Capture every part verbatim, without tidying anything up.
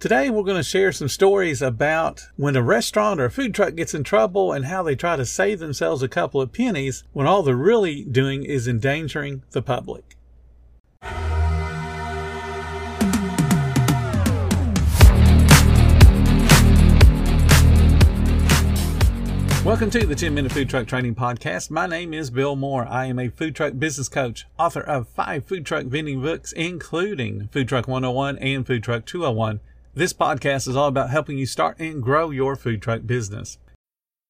Today, we're going to share some stories about when a restaurant or a food truck gets in trouble and how they try to save themselves a couple of pennies when all they're really doing is endangering the public. Welcome to the ten minute Food Truck Training Podcast. My name is Bill Moore. I am a food truck business coach, author of five food truck vending books, including Food Truck one oh one and Food Truck two oh one. This podcast is all about helping you start and grow your food truck business.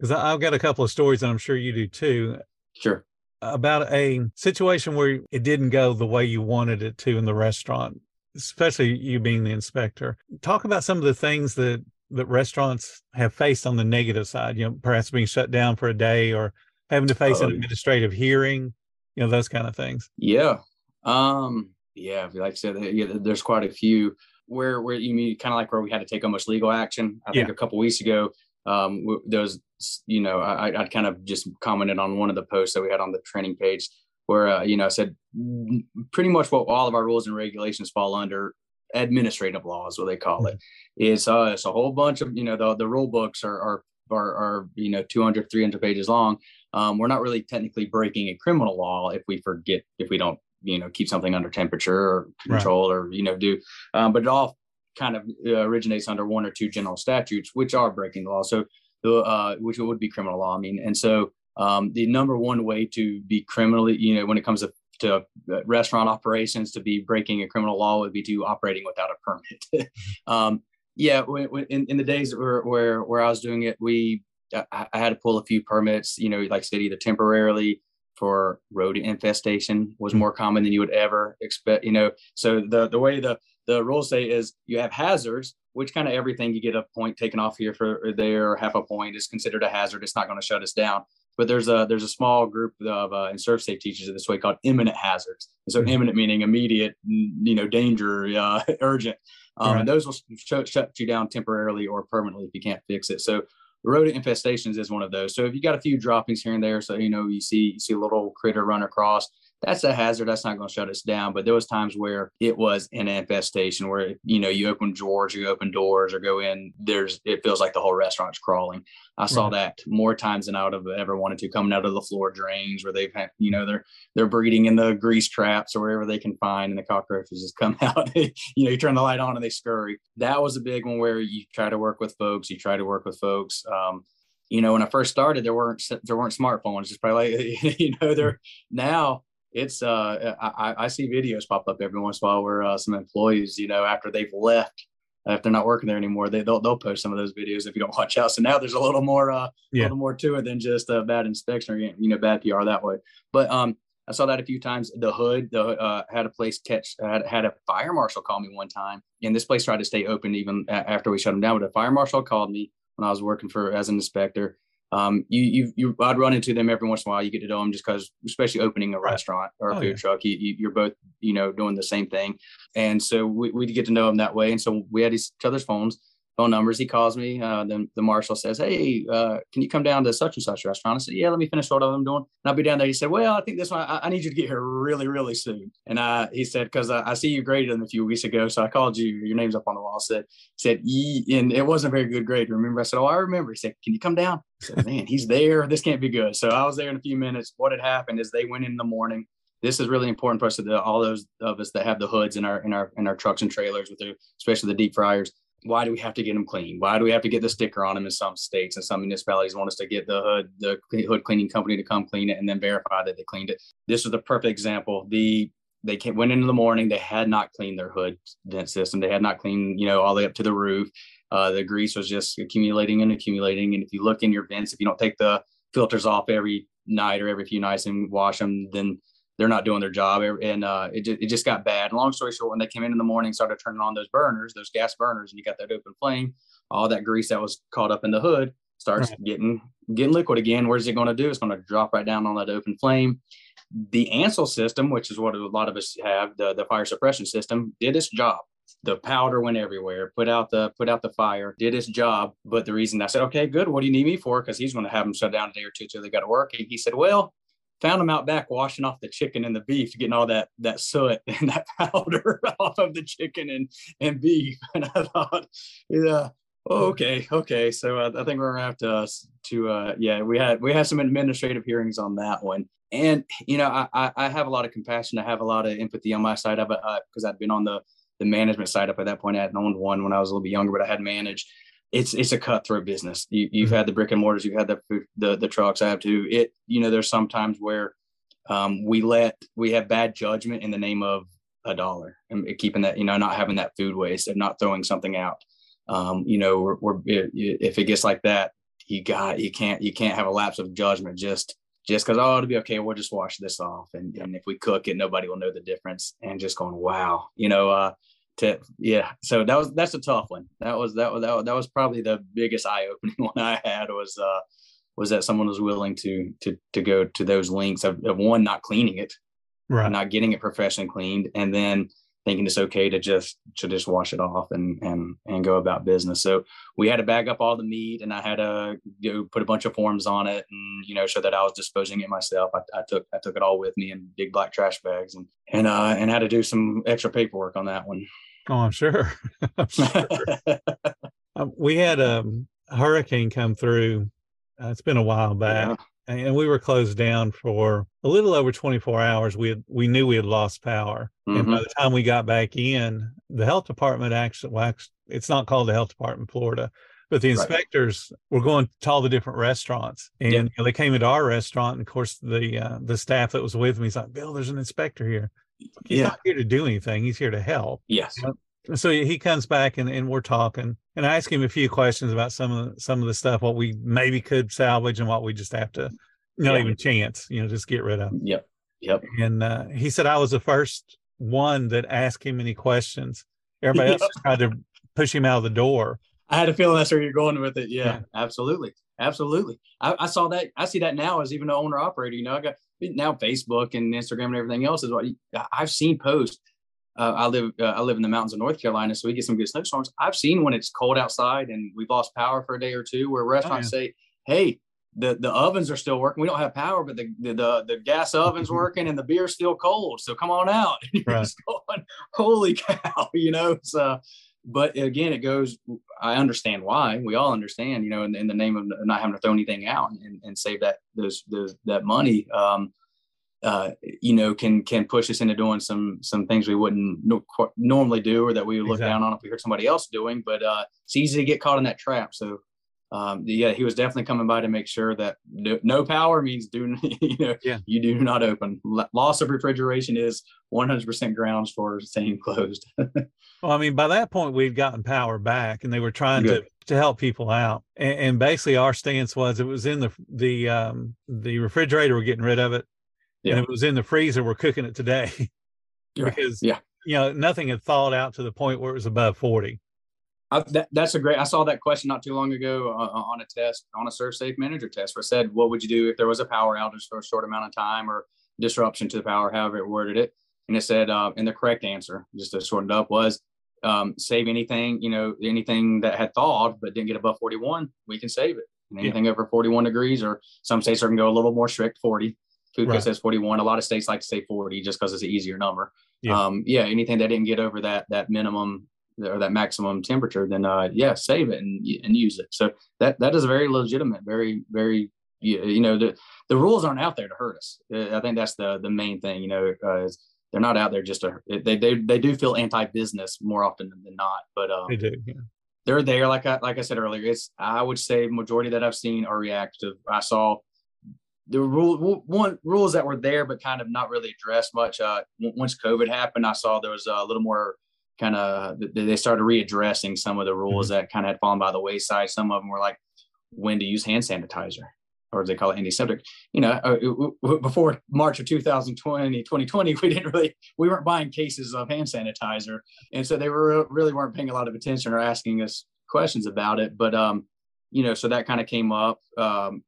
Because I've got a couple of stories, and I'm sure you do too. Sure. About a situation where it didn't go the way you wanted it to in the restaurant, especially you being the inspector. Talk about some of the things that, that restaurants have faced on the negative side, you know, perhaps being shut down for a day or having to face um, an administrative hearing, you know, those kind of things. Yeah. Um, yeah. Like I said, yeah, there's quite a few where, where you mean kind of like where we had to take almost legal action. I think yeah. a couple of weeks ago, um, those, you know, I, I kind of just commented on one of the posts that we had on the training page where, uh, you know, I said pretty much what all of our rules and regulations fall under administrative law is what they call it. It's, uh, it's a whole bunch of, you know, the, the rule books are, are, are, are you know, two hundred, three hundred pages long. Um, we're not really technically breaking a criminal law if we forget, if we don't, you know, keep something under temperature or control right. or, you know, do, um, but it all kind of uh, originates under one or two general statutes, which are breaking the law. So, Uh, which would be criminal law. I mean, and so um, the number one way to be criminally, you know, when it comes to, to restaurant operations, to be breaking a criminal law would be to operating without a permit. um, yeah. When, when, in, in the days where, where, where I was doing it, we, I, I had to pull a few permits, you know, like I said, either temporarily for rodent infestation was more common than you would ever expect, you know? So the, the way the, the rules say is you have hazards, which kind of everything you get a point taken off here for or there, or half a point is considered a hazard. It's not going to shut us down. But there's a there's a small group of uh, and serve safe teachers in this way called imminent hazards. And so mm-hmm. imminent meaning immediate, you know, danger, uh, urgent. Um, right. And those will sh- shut you down temporarily or permanently if you can't fix it. So rodent infestations is one of those. So if you got a few droppings here and there, so you know you see you see a little critter run across. That's a hazard. That's not going to shut us down. But there was times where it was an infestation where, you know, you open drawers, you open doors or go in, there's, it feels like the whole restaurant's crawling. I saw right. that more times than I would have ever wanted to, coming out of the floor drains where they've had, you know, they're, they're breeding in the grease traps or wherever they can find, and the cockroaches just come out, you know, you turn the light on and they scurry. That was a big one where you try to work with folks, you try to work with folks, um, you know, when I first started, there weren't, there weren't smartphones. It's probably like, you know, they're now. It's uh, I, I see videos pop up every once in a while where uh, some employees, you know, after they've left, if they're not working there anymore, they they'll, they'll post some of those videos if you don't watch out. So now there's a little more, uh, yeah. a little more to it than just a bad inspection or, you know, bad P R that way. But um, I saw that a few times. The hood, the uh, had a place catch had, had a fire marshal call me one time, and this place tried to stay open even after we shut them down. But a fire marshal called me when I was working for as an inspector. Um, you, you, you, I'd run into them every once in a while. You get to know them just cause, especially opening a restaurant or a oh, food yeah. truck, you, you, you're both, you know, doing the same thing. And so we, we get to know them that way. And so we had each other's phones, phone numbers. He calls me, uh, then the marshal says, "Hey, uh, can you come down to such and such restaurant?" I said, "Yeah, let me finish what I'm doing." And I'll be down there. He said, "Well, I think this one, I, I need you to get here really, really soon." And, uh, he said, cause I, I see you graded them a few weeks ago. So I called you, your name's up on the wall. Said, said, e, and it wasn't a very good grade. Remember? I said, "Oh, I remember." He said, "Can you come down?" So, man, he's there. This can't be good. So I was there in a few minutes. What had happened is they went in the morning. This is really important for us, to all those of us that have the hoods in our in our in our trucks and trailers, with their, especially the deep fryers. Why do we have to get them clean? Why do we have to get the sticker on them? In some states and some municipalities want us to get the hood, the hood cleaning company to come clean it and then verify that they cleaned it. This was the perfect example. The They came, went into the morning. They had not cleaned their hood system. They had not cleaned, you know, all the way up to the roof. Uh, the grease was just accumulating and accumulating. And if you look in your vents, if you don't take the filters off every night or every few nights and wash them, then they're not doing their job. And uh, it, it just got bad. And long story short, when they came in in the morning, started turning on those burners, those gas burners, and you got that open flame, all that grease that was caught up in the hood starts right. getting getting liquid again. What is it going to do? It's going to drop right down on that open flame. The Ansul system, which is what a lot of us have, the, the fire suppression system, did its job. The powder went everywhere, put out the put out the fire, did its job. But the reason I said, okay, good, what do you need me for? Because he's going to have them shut down a day or two till they got to work. And he said, well, found him out back washing off the chicken and the beef, getting all that that soot and that powder off of the chicken and, and beef. And I thought, yeah, oh, okay, okay. So uh, I think we're going to have to, uh, to uh, yeah, we had we had some administrative hearings on that one. And, you know, I, I have a lot of compassion. I have a lot of empathy on my side of it because uh, I'd been on the the management side up at that point. I hadn't owned one when I was a little bit younger, but I had managed. It's it's a cutthroat business. You, you've had the brick and mortars, you've had the the, the trucks. I have to it. You know, there's some times where um, we let we have bad judgment in the name of a dollar and keeping that, you know, not having that food waste and not throwing something out. Um, you know, we're, we're if it gets like that, you got you can't you can't have a lapse of judgment just. Just because, oh, it'll be okay, we'll just wash this off. And, and if we cook it, nobody will know the difference. And just going, wow, you know, uh, to, yeah. So that was, that's a tough one. That was, that was, that was probably the biggest eye-opening one I had was, uh, was that someone was willing to, to, to go to those lengths of, of one, not cleaning it, right. Not getting it professionally cleaned. And then thinking it's okay to just, to just wash it off and, and, and go about business. So we had to bag up all the meat and I had to you know, put a bunch of forms on it and, you know, show that I was disposing it myself. I, I took, I took it all with me in big black trash bags and, and, uh, and had to do some extra paperwork on that one. Oh, I'm sure. I'm sure. um, we had a hurricane come through. Uh, it's been a while back. Yeah. And we were closed down for a little over twenty-four hours. We had, we knew we had lost power. Mm-hmm. And by the time we got back in, the health department actually, well, actually it's not called the health department in Florida, but the inspectors right. were going to all the different restaurants. And yeah. you know, they came into our restaurant. And of course, the uh, the staff that was with me is like, Bill, there's an inspector here. He's yeah. not here to do anything. He's here to help. Yes. You know? So he comes back and, and we're talking and I ask him a few questions about some of the, some of the stuff, what we maybe could salvage and what we just have to not yeah. even chance, you know, just get rid of. Yep. Yep. And uh, he said, I was the first one that asked him any questions. Everybody else tried to push him out of the door. I had a feeling that's where you're going with it. Yeah, yeah. absolutely. Absolutely. I, I saw that. I see that now as even an owner operator, you know, I got now Facebook and Instagram and everything else is what I've seen posts. Uh, I live uh, I live in the mountains of North Carolina, so we get some good snowstorms. I've seen when it's cold outside and we've lost power for a day or two, where restaurants oh, yeah. say, "Hey, the, the ovens are still working. We don't have power, but the the the, the gas oven's working and the beer's still cold. So come on out." And you're right. just going, "Holy cow!" You know. It's, uh, but again, it goes. I understand why. We all understand, you know, in, in the name of not having to throw anything out and, and save that those those that money. Um, uh, you know, can, can push us into doing some, some things we wouldn't no, qu- normally do, or that we would look exactly. down on if we heard somebody else doing, but, uh, it's easy to get caught in that trap. So, um, yeah, he was definitely coming by to make sure that no, no power means do, you know, yeah. you do not open. L- loss of refrigeration is one hundred percent grounds for staying closed. Well, I mean, by that point we'd gotten power back and they were trying Good. to, to help people out. And, and basically our stance was it was in the, the, um, the refrigerator, we're getting rid of it. Yeah. And if it was in the freezer, we're cooking it today because, yeah. you know, nothing had thawed out to the point where it was above forty. I, that, that's a great, I saw that question not too long ago uh, on a test, on a Serve Safe Manager test where it said, what would you do if there was a power outage for a short amount of time or disruption to the power, however it worded it. And it said, uh, and the correct answer, just to shorten it up, was um, save anything, you know, anything that had thawed but didn't get above forty-one, we can save it. And anything yeah. over forty-one degrees or some states are going to go a little more strict, forty. Food right. says forty-one. A lot of states like to say forty just because it's an easier number. Yeah. Um, yeah. Anything that didn't get over that, that minimum or that maximum temperature, then uh, yeah, save it and, and use it. So that, that is very legitimate, very, very, you know, the, the rules aren't out there to hurt us. I think that's the, the main thing, you know, uh, is they're not out there just to, they, they, they do feel anti-business more often than not, but um, they do, yeah. they're there. Like I, like I said earlier, it's, I would say majority that I've seen are reactive. I saw the rule one rules that were there, but kind of not really addressed much. Uh, once COVID happened, I saw there was a little more kind of, they started readdressing some of the rules mm-hmm. that kind of had fallen by the wayside. Some of them were like when to use hand sanitizer. or they call it antiseptic, you know, uh, before March of two thousand twenty, twenty twenty, we didn't really, we weren't buying cases of hand sanitizer. And so they were really weren't paying a lot of attention or asking us questions about it. But, um, you know, so that kind of came up, um,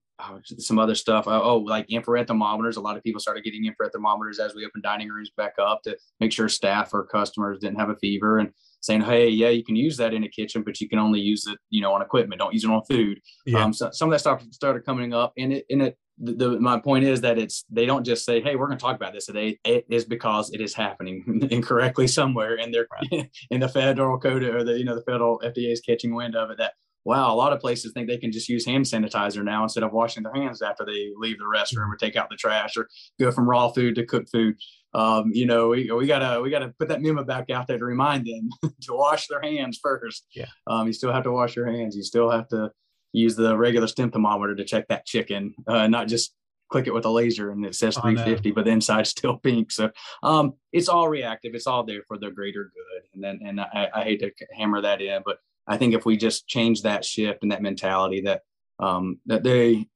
some other stuff. Oh, like infrared thermometers. A lot of people started getting infrared thermometers as we opened dining rooms back up to make sure staff or customers didn't have a fever, and saying, hey, yeah, you can use that in a kitchen, but you can only use it, you know, on equipment. Don't use it on food. Yeah. Um, so some of that stuff started coming up. And it, and it, the, the, my point is that it's, they don't just say, hey, we're going to talk about this today. It is because it is happening incorrectly somewhere in their, right. in the federal code or the, you know, the federal F D A is catching wind of it that, wow, a lot of places think they can just use hand sanitizer now instead of washing their hands after they leave the restroom or take out the trash or go from raw food to cooked food. Um, you know, we, we gotta, we gotta put that memo back out there to remind them to wash their hands first. Yeah. Um, you still have to wash your hands. You still have to use the regular stem thermometer to check that chicken, uh, not just click it with a laser and it says three fifty, oh, no. but the inside's still pink. So, um, it's all reactive. It's all there for the greater good. And then, and I, I hate to hammer that in, but I think if we just change that shift and that mentality that, um, that they,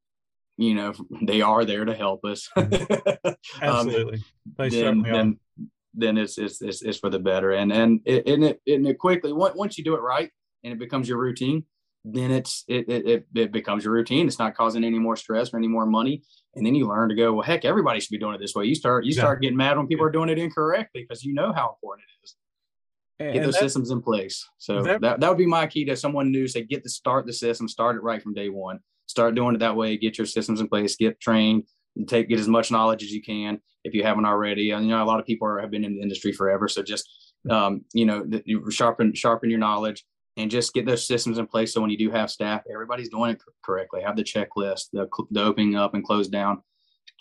you know, they are there to help us. Absolutely. Um, they then, certainly are. Then, then it's, it's, it's, it's for the better. And, and it, and it, and it quickly, once you do it right and it becomes your routine, then it's, it, it, it becomes your routine. It's not causing any more stress or any more money. And then you learn to go, well, heck, everybody should be doing it this way. You start, you exactly. start getting mad when people yeah. are doing it incorrectly because you know how important it is. Get and those that, systems in place. So that, that that would be my key to someone new. Say, get to start the system, start it right from day one. Start doing it that way. Get your systems in place. Get trained. And take get as much knowledge as you can if you haven't already. And you know, a lot of people are, have been in the industry forever. So just um, you know, the, you sharpen sharpen your knowledge and just get those systems in place. So when you do have staff, everybody's doing it correctly. Have the checklist, the, the opening up and close down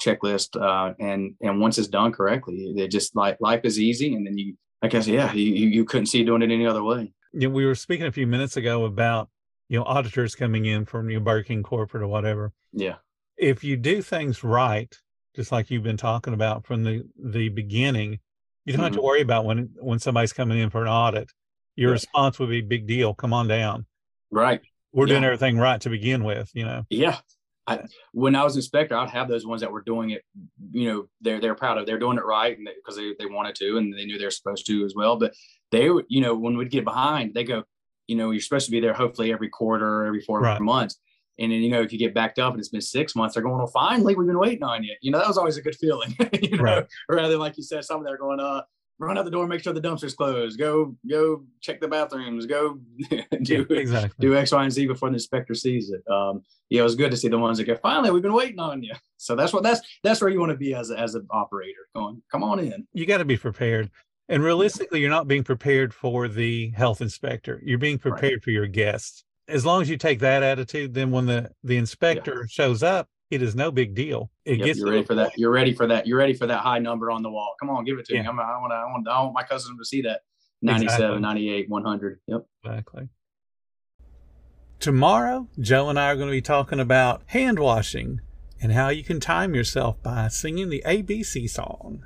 checklist, uh, and and once it's done correctly, they just like life is easy, and then you. I guess, yeah, you, you couldn't see doing it any other way. Yeah, we were speaking a few minutes ago about, you know, auditors coming in from New Birking Corporate or whatever. Yeah. If you do things right, just like you've been talking about from the, the beginning, you don't mm-hmm. have to worry about when, when somebody's coming in for an audit. Your yeah. response would be, big deal, come on down. Right. We're yeah. doing everything right to begin with, you know. Yeah. I, when I was inspector, I'd have those ones that were doing it, you know, they're, they're proud of, they're doing it right because they, they, they wanted to, and they knew they're supposed to as well. But they would, you know, when we'd get behind, they go, you know, you're supposed to be there hopefully every quarter or every four right. months. And then, you know, if you get backed up and it's been six months, they're going, well, finally, we've been waiting on you. You know, that was always a good feeling, you know, right. rather than like you said, some of them are going, uh, run out the door, make sure the dumpster's closed, go, go check the bathrooms, go do, yeah, exactly. do X, Y, and Z before the inspector sees it. Um, yeah, it was good to see the ones that go, finally, we've been waiting on you. So that's what, that's, that's where you want to be as a, as an operator going, come on in. You got to be prepared. And realistically, you're not being prepared for the health inspector. You're being prepared right. for your guests. As long as you take that attitude, then when the, the inspector yeah. shows up, it is no big deal. It yep, gets you're ready for that. You're ready for that. You're ready for that high number on the wall. Come on, give it to yeah. me. I'm, I want to, I want, I want my cousin to see that ninety-seven, exactly. ninety-eight, one hundred. Yep. Exactly. Tomorrow, Joe and I are going to be talking about hand washing and how you can time yourself by singing the A B C song.